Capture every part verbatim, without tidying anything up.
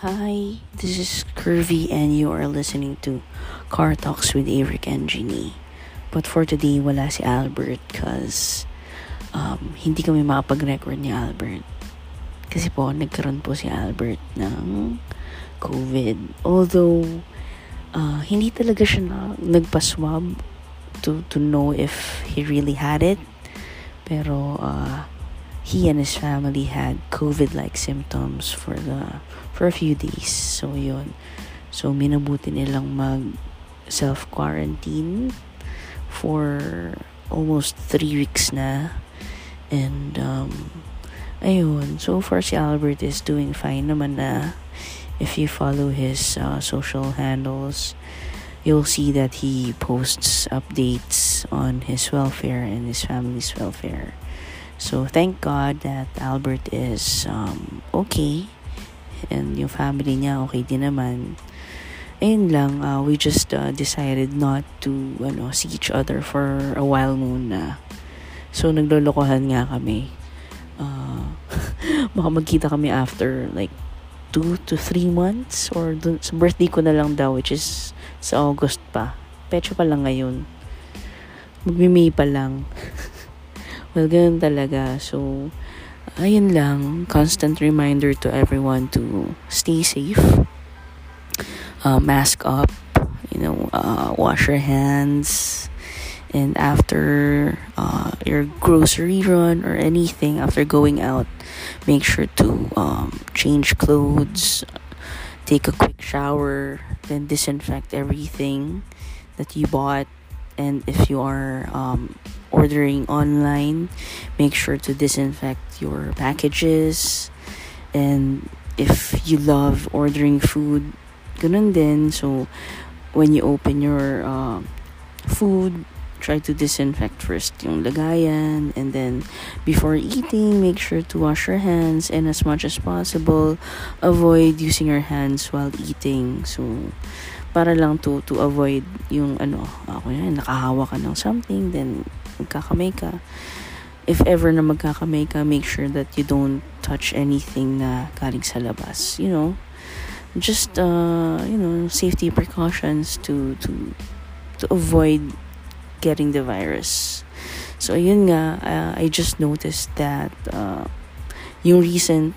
Hi, this is Curvy and you are listening to Car Talks with Eric and Jeannie. But for today, wala si Albert because um, hindi kami makapag-record ni Albert. Kasi po, nagkaroon po si Albert ng COVID. Although, uh, hindi talaga siya na, nagpa-swab to, to know if he really had it. Pero, uh, he and his family had COVID-like symptoms for the for a few days. So, yun. So, minabuti nilang mag self-quarantine for almost three weeks na. And, um, ayun. So far, si Albert is doing fine naman na. If you follow his uh, social handles, you'll see that he posts updates on his welfare and his family's welfare. So, thank God that Albert is um, okay. And yung family niya, okay din naman. Ayun lang, uh, we just uh, decided not to ano, see each other for a while muna. So, naglolokohan nga kami. Uh, baka magkita kami after like two to three months or dun, sa birthday ko na lang daw, which is sa August pa. Petso pa lang ngayon. Magmi-May pa lang. Well, ganun talaga. So, ayun lang. Constant reminder to everyone to stay safe. Uh, mask up. You know, uh, wash your hands. And after uh, your grocery run or anything, after going out, make sure to um, change clothes. Take a quick shower. Then disinfect everything that you bought. And if you are... Um, ordering online, make sure to disinfect your packages. And if you love ordering food, ganun din. So when you open your uh, food, try to disinfect first yung lagayan, and then before eating, make sure to wash your hands, and as much as possible avoid using your hands while eating. So para lang to to avoid yung ano, ako yan, nakahawa ka ng something, then magkakamay ka. If ever na magkakamay ka, make sure that you don't touch anything na galing sa labas. You know, just uh, you know, safety precautions to to to avoid getting the virus. So ayun nga, uh, I just noticed that uh, yung recent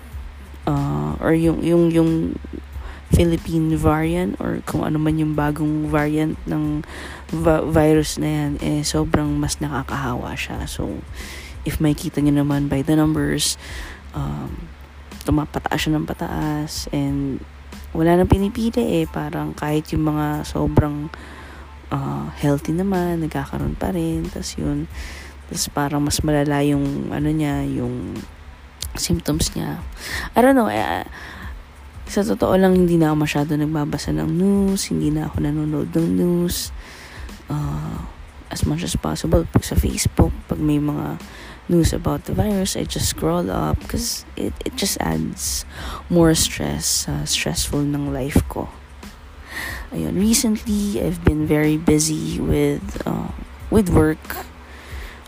uh, or yung yung yung Philippine variant or kung ano man yung bagong variant ng va- virus na yan, eh sobrang mas nakakahawa siya. So, if makita nyo naman by the numbers, um, tumapataas siya ng pataas and wala nang pinipili eh. Parang kahit yung mga sobrang uh, healthy naman, nagkakaroon pa rin. Tapos yun, tapos parang mas malala yung ano niya, yung symptoms niya. I don't know, eh, sa totoo lang, hindi na ako masyado nagbabasa ng news, hindi na ako nanonood ng news. Uh, as much as possible, pag sa Facebook, pag may mga news about the virus, I just scroll up because it, it just adds more stress, uh, stressful ng life ko. Ayun, recently, I've been very busy with, uh, with work.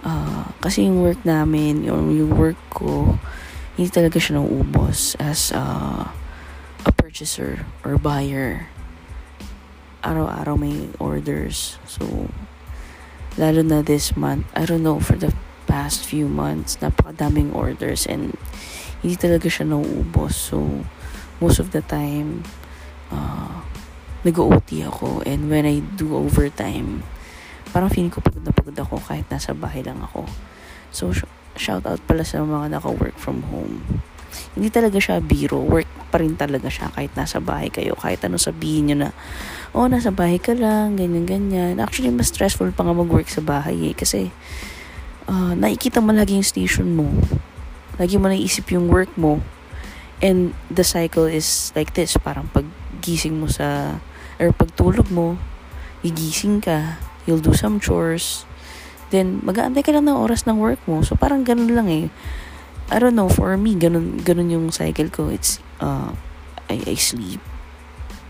Uh, kasi yung work namin, yung, yung work ko, hindi talaga siya nauubos as, uh, a purchaser or buyer. Araw-araw may orders. So, lalo na this month, I don't know, for the past few months, napakadaming orders and hindi talaga siya nauubos. So, most of the time, uh, nag-O T ako, and when I do overtime, parang feeling ko pagod na pagod ako kahit nasa bahay lang ako. So, sh- shout out pala sa mga naka-work from home. Hindi talaga siya biro, work pa rin talaga siya kahit nasa bahay kayo, kahit ano sabihin nyo na, oh, nasa bahay ka lang, ganyan, ganyan. Actually, mas stressful pa nga mag-work sa bahay eh, kasi uh, nakikita mo lagi yung station mo, lagi mo naisip yung work mo, and the cycle is like this, parang paggising mo sa, or pagtulog mo, gigising ka, you'll do some chores, then mag-aantay ka lang ng oras ng work mo, so parang ganun lang eh. I don't know, for me, ganun, ganun yung cycle ko. It's, uh, I, I sleep.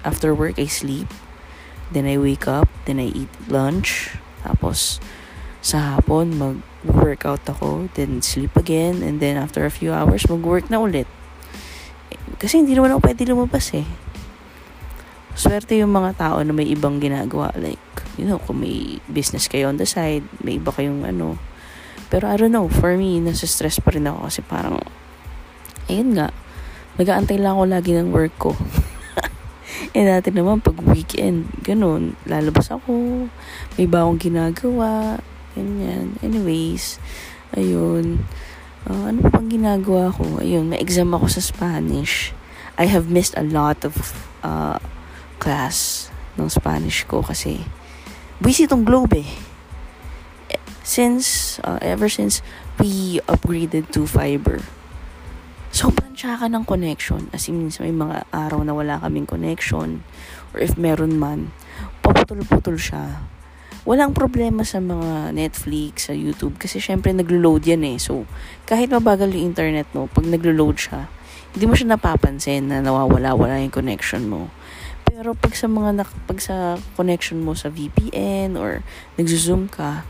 After work, I sleep. Then I wake up. Then I eat lunch. Tapos, sa hapon, mag-workout ako. Then sleep again. And then, after a few hours, mag-work na ulit. Kasi hindi naman ako pwede lumabas eh. Swerte yung mga tao na may ibang ginagawa. Like, you know, kung may business kayo on the side, may iba kayong ano. Pero I don't know, for me, nasa stress pa rin ako kasi parang, ayun nga, nag-aantay lang ako lagi ng work ko. Eh natin naman, pag weekend, ganun, lalabas ako, may bagong ginagawa, ganyan. Anyways, ayun. Uh, ano pang ginagawa ko? Ayun, may exam ako sa Spanish. I have missed a lot of uh, class ng Spanish ko kasi busy tong globe eh. Since, uh, ever since we upgraded to fiber, sobrang tsaka ng connection. As in, minsan may mga araw na wala kaming connection or if meron man, paputol-putol siya. Walang problema sa mga Netflix, sa YouTube. Kasi syempre, naglo-load yan eh. So, kahit mabagal yung internet mo, pag naglo-load siya, hindi mo siya napapansin na nawawala-wala yung connection mo. Pero pag sa mga, pag sa connection mo sa V P N or nagzo-zoom ka,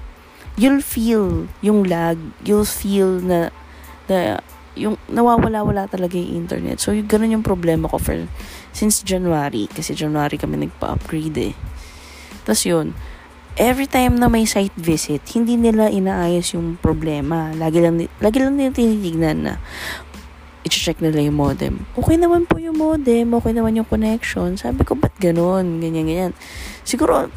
you'll feel yung lag, you'll feel na, na yung nawawala-wala talaga yung internet. So, yung, ganun yung problema ko for, since January. Kasi January kami nagpa-upgrade eh. Tapos yun, every time na may site visit, hindi nila inaayos yung problema. Lagi lang, lagi lang nila tinitignan na i-check nila yung modem. Okay naman po yung modem, okay naman yung connection. Sabi ko, ba't ganun? Ganyan, ganyan. Siguro,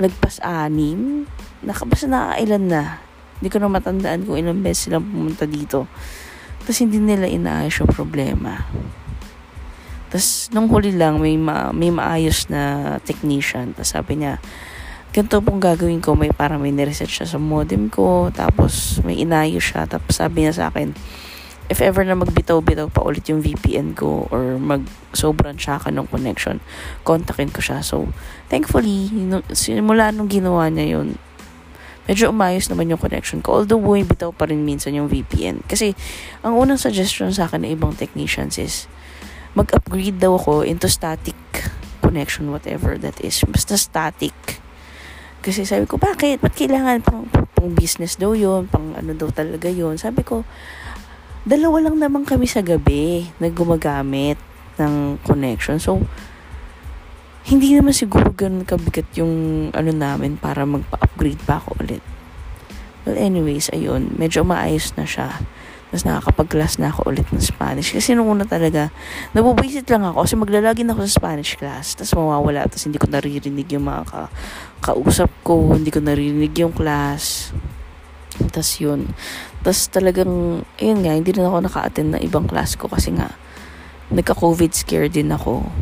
lagpas anim, nakabasa na ilan na. Hindi ko na matandaan kung ilang beses silang pumunta dito. Tapos, hindi nila inaayos yung problema. Tapos, nung huli lang, may, ma- may maayos na technician. Tapos, sabi niya, ganito pong gagawin ko, may parang may nireset siya sa modem ko, tapos may inayos siya, tapos sabi niya sa akin, if ever na magbitaw-bitaw pa ulit yung V P N ko, or mag sobrang tsaka ng connection, kontakin ko siya. So, thankfully, simula nung ginawa niya yun, medyo umayos naman yung connection ko, although boy, bitaw pa rin minsan yung V P N. Kasi, ang unang suggestion sa akin na ibang technicians is, mag-upgrade daw ako into static connection, whatever that is. Basta static. Kasi sabi ko, bakit? Ba't kailangan pang, pang business daw yun? Pang ano daw talaga yun? Sabi ko, dalawa lang naman kami sa gabi na gumagamit ng connection. So, hindi naman siguro ganun kabigat yung ano namin para magpa-upgrade pa ako ulit. Well, anyways, ayun. Medyo maayos na siya. Tapos nakakapag-class na ako ulit ng Spanish. Kasi nung una talaga, nabubwisit lang ako kasi maglalagin ako sa Spanish class. Tapos mawawala. Tapos hindi ko naririnig yung mga ka- kausap ko. Hindi ko naririnig yung class. Tapos yun. Tapos talagang, ayun nga, hindi na ako naka-attend na ibang class ko. Kasi nga, nagka-COVID scare din ako.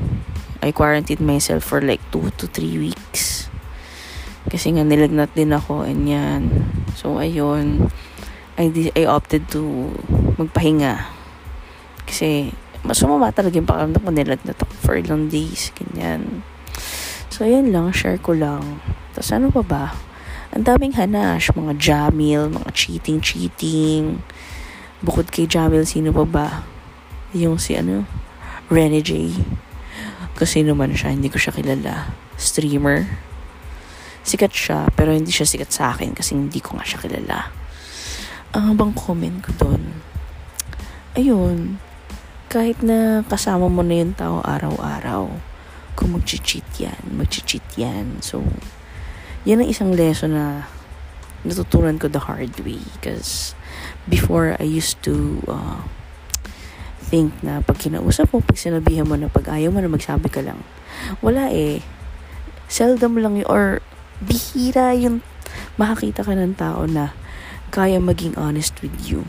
I quarantined myself for like two to three weeks. Kasi nga, nilagnat din ako. And yan. So, ayun. I, I opted to magpahinga. Kasi, mas sumama talaga yung pakaramdam ko, nilagnat ako for ilang days. Ganyan. So, ayan lang. Share ko lang. Tapos, ano pa ba? Ang daming hanash. Mga Jamil, mga cheating-cheating. Bukod kay Jamil, sino pa ba? Yung si, ano? Rene J. Kasi naman siya, hindi ko siya kilala. Streamer. Sikat siya, pero hindi siya sikat sa akin kasi hindi ko nga siya kilala. Ang bang comment ko doon? Ayun. Kahit na kasama mo na yung tao araw-araw, kung mag-cheat yan, mag-cheat yan. So, yan ang isang lesson na natutunan ko the hard way. Because before, I used to uh, think na pag kinausap mo, pag sinabihan mo na pag ayaw mo na magsabi ka lang. Wala eh. Seldom lang yun. Or bihira yung makakita ka ng tao na kaya maging honest with you.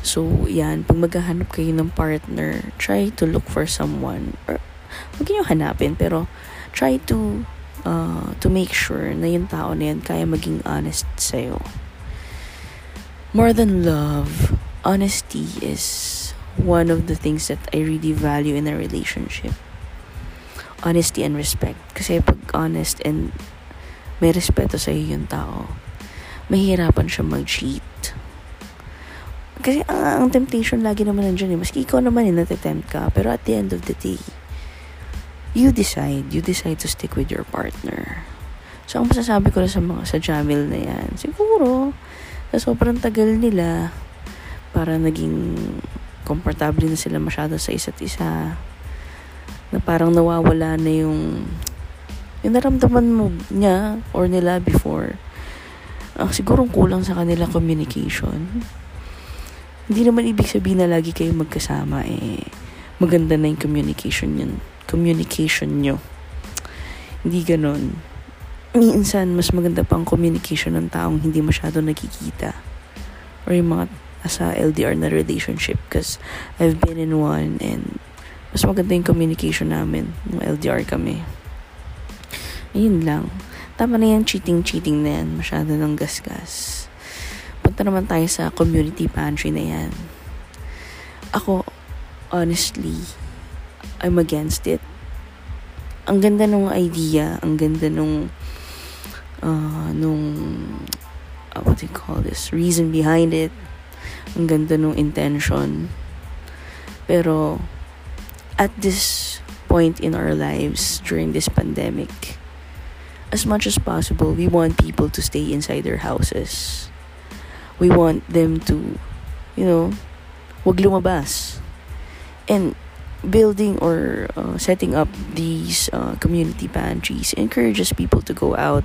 So, yan. Pag maghahanap kayo ng partner, try to look for someone. Or, huwag niyo hanapin, pero try to uh, to make sure na yung tao na yan kaya maging honest sa'yo. More than love, honesty is one of the things that I really value in a relationship. Honesty and respect. Kasi pag honest and may respeto sa'yo yung tao, mahirapan siya mag-cheat. Kasi ang, ang temptation lagi naman nandiyan eh. Maski ikaw naman eh, natitempt ka. Pero at the end of the day, you decide. You decide to stick with your partner. So, ang masasabi ko na sa mga, sa Jamil na yan, siguro, sa sobrang tagal nila, para naging komportable na sila masyado sa isa't isa, na parang nawawala na yung yung naramdaman mo niya or nila before. Ah, sigurong kulang sa kanila communication. Hindi naman ibig sabihin na lagi kayo magkasama eh maganda na yung communication yun communication nyo. Hindi ganon. Minsan mas maganda pa ang communication ng taong hindi masyado nakikita or yung mga nasa L D R na relationship, because I've been in one, and mas maganda yung communication namin nung L D R kami. Ayun lang, tama na yan, cheating-cheating na yan, masyado ng gasgas. Punta naman tayo sa community pantry na yan. Ako, honestly, I'm against it. Ang ganda nung idea, ang ganda nung uh, nung uh, what do you call this, reason behind it, ang ganda nung intention, pero at this point in our lives during this pandemic, as much as possible, we want people to stay inside their houses. We want them to, you know, wag lumabas. And building or uh, setting up these uh, community pantries encourages people to go out.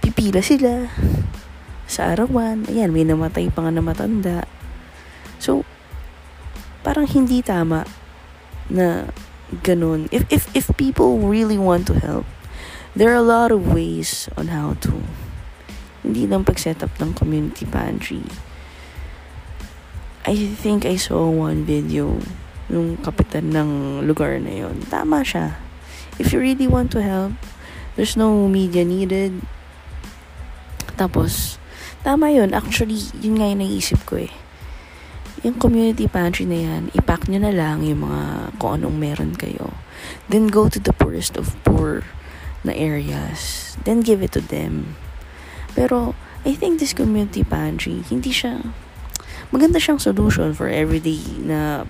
Pipila sila sa arawan. Ayan, may namatay pa nga na matanda. So, parang hindi tama na ganun. If, if, if people really want to help, there are a lot of ways on how to. Hindi lang pag-set up ng community pantry. I think I saw one video nung kapitan ng lugar na yon. Tama siya. If you really want to help, there's no media needed. Tapos, tama yon. Actually, yun nga yung naisip ko eh. Yung community pantry na yan, ipack nyo na lang yung mga kung anong meron kayo. Then go to the poorest of poor na areas. Then give it to them. Pero, I think this community pantry, hindi siya, maganda siyang solution for everyday na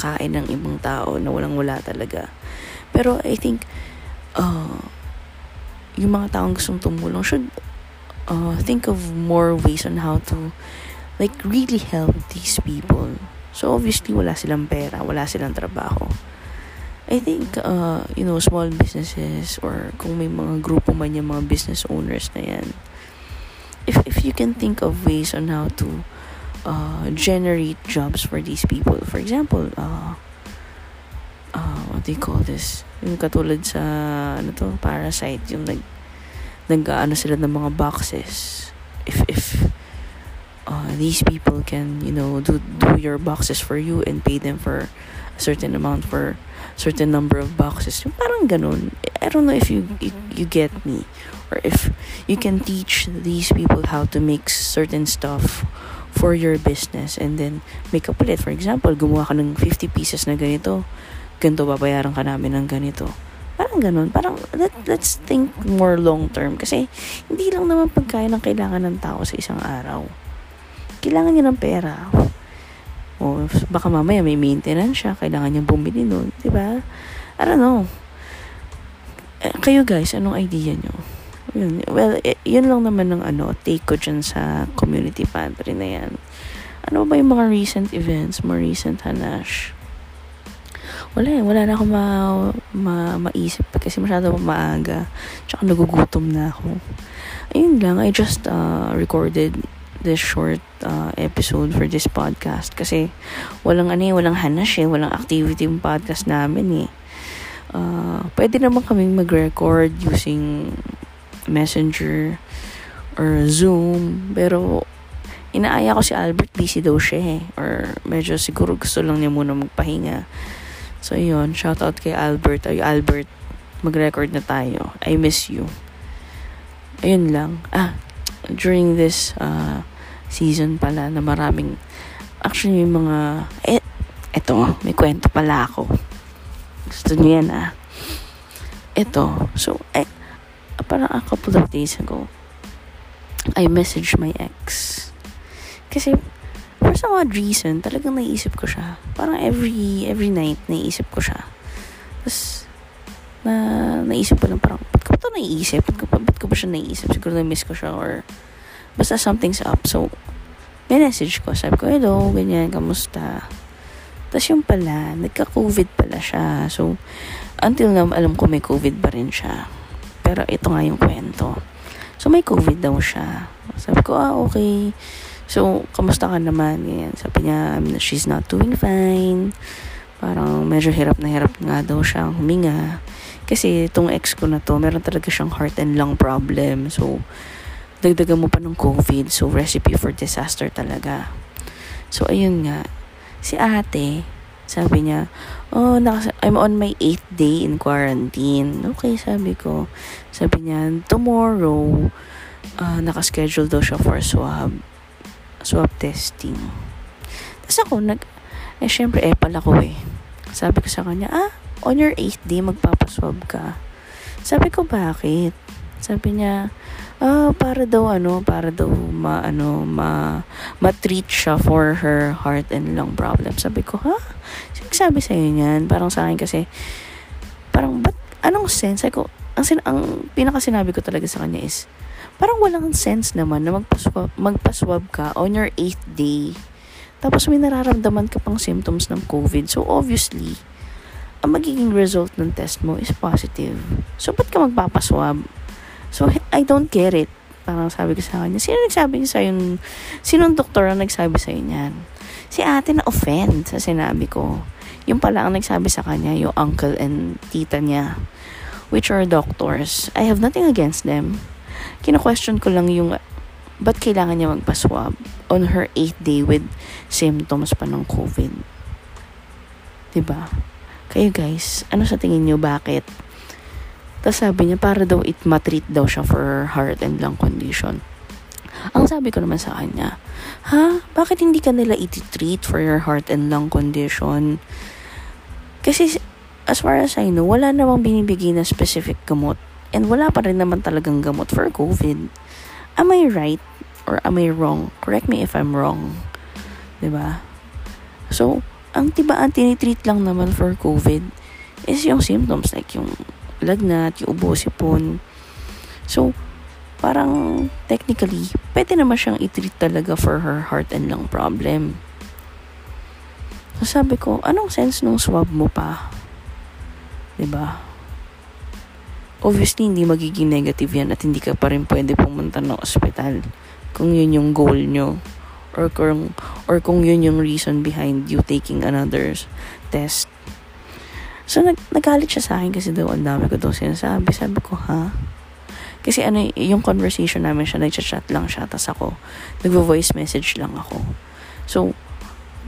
kain ng ibang tao na walang-wala talaga. Pero I think uh, yung mga taong gustong tumulong should uh, think of more ways on how to like really help these people. So obviously wala silang pera, wala silang trabaho. I think uh, you know, small businesses or kung may mga grupo man yung mga business owners na yan, if, if you can think of ways on how to Uh, generate jobs for these people. For example, uh, uh, what do you call this? Yung katulad sa, ano to, Parasite, yung nag, nag, ano sila ng mga boxes. If, if, uh, these people can, you know, do, do your boxes for you and pay them for a certain amount for a certain number of boxes. Yung parang ganun. I don't know if you, you, you get me. Or if you can teach these people how to make certain stuff for your business and then make a palit. For example, gumawa ka ng fifty pieces na ganito, ganito babayaran ka namin ng ganito. Parang ganun. Parang let, let's think more long term, kasi hindi lang naman pagkain ang kailangan ng tao sa isang araw. Kailangan niya ng pera. O baka mamaya may maintenance siya, kailangan niya bumili nun. Diba? I don't know. Eh, kayo guys, anong idea nyo? Yun. Well, yun lang naman ng ano, take ko dyan sa community pantry na yan. Ano ba yung mga recent events, mga recent hanash? Wala eh, wala na akong ma- ma- maisip kasi masyado maaga. Tsaka nagugutom na ako. Ayun lang, I just uh, recorded this short uh, episode for this podcast kasi walang ano eh, walang hanash eh, walang activity yung podcast namin eh. Uh, pwede naman kaming mag-record using Messenger or Zoom, pero inaaya ko si Albert, busy daw siya eh, or medyo siguro gusto lang niya muna magpahinga. So yun, shout out kay Albert. Ay Albert, mag-record na tayo, I miss you. Ayun lang. Ah, during this uh, season pala na maraming, actually yung mga eh, eto, may kwento pala ako, gusto niyo yan ah. Eto, so eh parang a couple of days ago, I messaged my ex. Kasi, for some odd reason, talagang naiisip ko siya. Parang every every night, naiisip ko siya. Tapos, na, naisip ko lang parang, ba't ko ba ito naiisip? Ba't ko ba, ba't ko ba siya naiisip? Siguro na-miss ko siya or basta something's up. So, may message ko. Sabi ko, hello, ganyan, kamusta? Tapos yung pala, nagka-COVID pala siya. So, until now, alam ko may COVID pa rin siya. Pero ito nga yung kwento. So, may COVID daw siya. Sabi ko, ah, okay. So, kamusta ka naman? Ganyan. Sabi niya, she's not doing fine. Parang medyo hirap na hirap nga daw siyang huminga. Kasi itong ex ko na to, meron talaga siyang heart and lung problem. So, dagdagan mo pa ng COVID. So, recipe for disaster talaga. So, ayun nga. Si ate, sabi niya, oh, nakas- I'm on my eighth day in quarantine. Okay, sabi ko. Sabi niya, tomorrow, uh, nakaschedule daw siya for swab. Swab testing. Tapos ako, nag... Eh, syempre, eh, pala ko eh. Sabi ko sa kanya, ah, on your eighth day, magpapaswab ka. Sabi ko, bakit? Sabi niya, ah, para daw, ano, para daw, ma, ano, ma, ma-treat siya for her heart and lung problem. Sabi ko, ha? Sabi sa'yo niyan, parang sa akin kasi, parang, ba't, anong sense? Sabi ko, ang, sin- ang pinakasinabi ko talaga sa kanya is, parang walang sense naman na magpaswab, magpaswab ka on your eighth day. Tapos may nararamdaman ka pang symptoms ng COVID. So, obviously, ang magiging result ng test mo is positive. So, ba't ka magpapaswab? So, I don't get it. Parang sabi ko sa kanya, sino nagsabi niya sa'yo? Sinong doktor ang nagsabi sa'yo niyan? Si ate na-offend sa sinabi ko. Yung pala ang nagsabi sa kanya, yung uncle and tita niya, which are doctors. I have nothing against them. Kina-question ko lang yung... Ba't kailangan niya magpaswab on her eighth day with symptoms pa ng COVID? Diba? Kayo guys, ano sa tingin niyo? Bakit? Tapos sabi niya, para daw it matreat daw siya for her heart and lung condition. Ang sabi ko naman sa kanya, ha? Bakit hindi ka nila ititreat for your heart and lung condition? Kasi as far as I know, wala namang binibigay na specific gamot. And wala pa rin naman talagang gamot for COVID. Am I right? Or am I wrong? Correct me if I'm wrong. Diba? So, ang tiba ang tinitreat lang naman for COVID is yung symptoms like yung lagnat, yung ubo, sipon. So, parang technically, pwede naman siyang itreat talaga for her heart and lung problem. So, sabi ko, anong sense nung swab mo pa? Diba? Obviously, hindi magiging negative yan at hindi ka pa rin pwede pumunta ng ospital kung yun yung goal nyo or kung, or kung yun yung reason behind you taking another test. So, nag- nagalit siya sa akin kasi daw ang dami ko daw sinasabi. Sabi ko, ha? Kasi ano, yung conversation namin siya, nagchat-chat lang siya, tas ako, nagvo-voice message lang ako. So,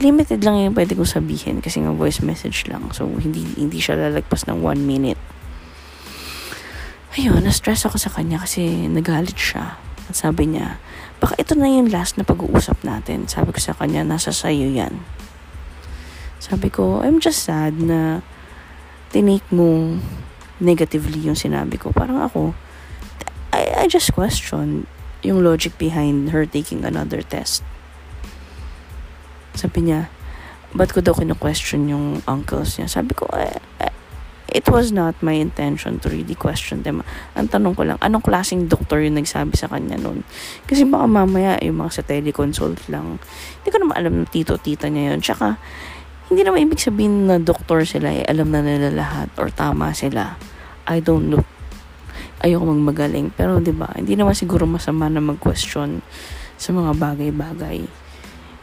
limited lang yung pwede kong sabihin kasi nga voice message lang. So, hindi, hindi siya lalagpas ng one minute. Ayun, na-stress ako sa kanya kasi nagalit siya. At sabi niya, baka ito na yung last na pag-uusap natin. Sabi ko sa kanya, nasa sayo yan. Sabi ko, I'm just sad na tinake mo negatively yung sinabi ko. Parang ako, I, I just question yung logic behind her taking another test. Sabi niya, ba't ko daw kinu-question yung uncles niya? Sabi ko, eh, eh it was not my intention to really question them. Ang tanong ko lang, anong klaseng doktor yung nagsabi sa kanya nun? Kasi baka mamaya, yung mga sa teleconsult lang, hindi ko naman alam na tito-tita niya yun. Tsaka, hindi naman ibig sabihin na doktor sila, eh, alam na nila lahat, or tama sila. I don't know. Ayoko magmagaling. Pero diba, hindi naman siguro masama na mag-question sa mga bagay-bagay.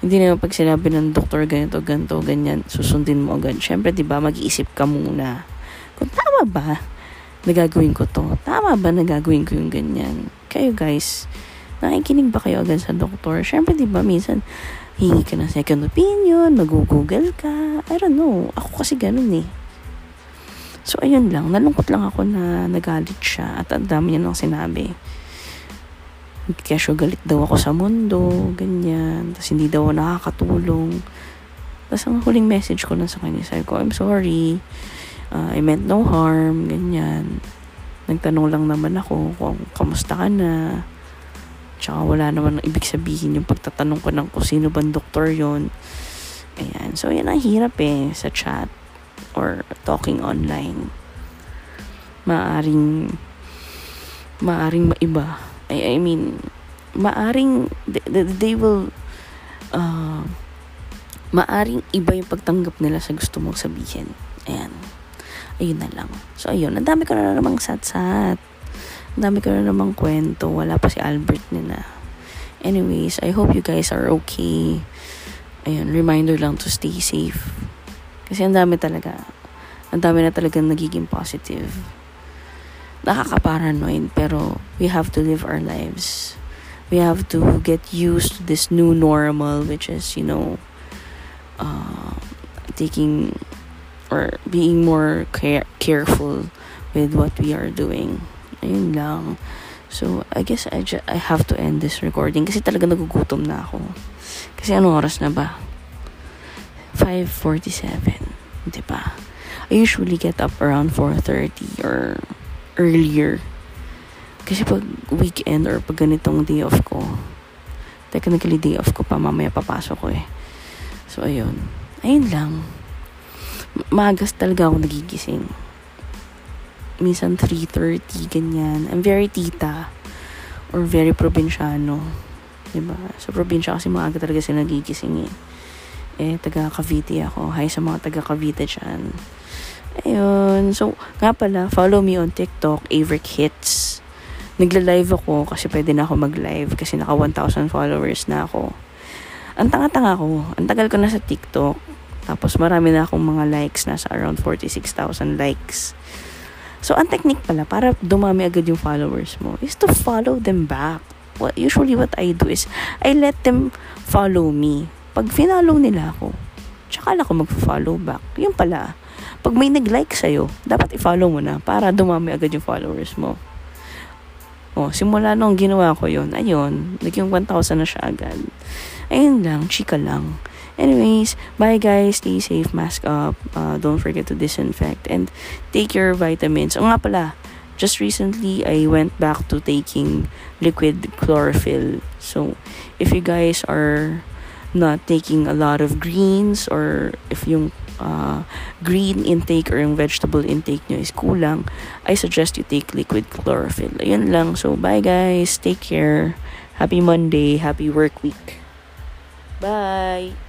Hindi naman pag sinabi ng doktor ganito, ganito, ganyan, susundin mo agad. Siyempre, di ba, mag-iisip ka muna. Kung tama ba nagagawin ko to? Tama ba nagagawin ko yung ganyan? Kayo guys, nakikinig ba kayo agad sa doktor? Siyempre, di ba, minsan, hingi ka ng second opinion, mag-google ka, I don't know. Ako kasi ganun eh. So, ayun lang. Nalungkot lang ako na nagalit siya at ang dami niya nang sinabi. Kesyo galit daw ako sa mundo, ganyan. Tapos hindi daw nakakatulong. Tapos ang huling message ko na sa kanya, sabi ko, I'm sorry, uh, I meant no harm, ganyan. Nagtanong lang naman ako kung kamusta ka na. Tsaka wala naman ibig sabihin yung pagtatanong ko ng kung sino bang doktor yun. Ayan. So, yan ang hirap eh sa chat or talking online. Maaring maaring maiba. I mean, maaring, they, they will uh, maaring iba yung pagtanggap nila sa gusto mong sabihin. Ayan. Ayun na lang. So, ayun. Ang dami ko na namang sat-sat. Ang dami ko na namang kwento. Wala pa si Albert nila. Anyways, I hope you guys are okay. Ayun. Reminder lang to stay safe. Kasi ang dami talaga. Ang dami na talaga nagiging positive. Nakaka-paranoid. Pero we have to live our lives. We have to get used to this new normal, which is, you know, uh, taking or being more care- careful with what we are doing. Ayun lang. So, I guess I, ju- I have to end this recording kasi talaga nagugutom na ako. Kasi anong oras na ba? five forty-seven. Diba? I usually get up around four thirty or earlier. Kasi pag weekend or pag ganitong day off ko, technically day off ko pa, mamaya papasok ko eh. So, ayun. Ayun lang. Magas talaga ako nagigising. Minsan three thirty, ganyan. I'm very tita or very probinsyano. Diba? Sa probinsya kasi maaga talaga sila nagigising eh. Eh, taga Cavite ako. Hi sa mga taga Cavite dyan. Ayun. So, nga pala, follow me on TikTok, Averick Hits. Nagla-live ako kasi pwede na ako mag-live kasi naka one thousand followers na ako. Ang tanga-tanga ko. Ang tagal ko na sa TikTok. Tapos marami na akong mga likes. Nasa around forty-six thousand likes. So, ang technique pala para dumami agad yung followers mo is to follow them back. Well, usually what I do is I let them follow me. Pag finallow nila ako, tsaka lang ako mag-follow back. Yun pala. Pag may nag-like sa'yo, dapat i-follow mo na para dumami agad yung followers mo. O, simula nung ginawa ko yun, ayun, naging one thousand na siya agad. Ayun lang, chika lang. Anyways, bye guys, stay safe, mask up, uh, don't forget to disinfect, and take your vitamins. O nga pala, just recently, I went back to taking liquid chlorophyll. So, if you guys are not taking a lot of greens, or if yung Uh, green intake or yung vegetable intake nyo is kulang, I suggest you take liquid chlorophyll. Ayun lang. So, bye guys. Take care. Happy Monday. Happy work week. Bye.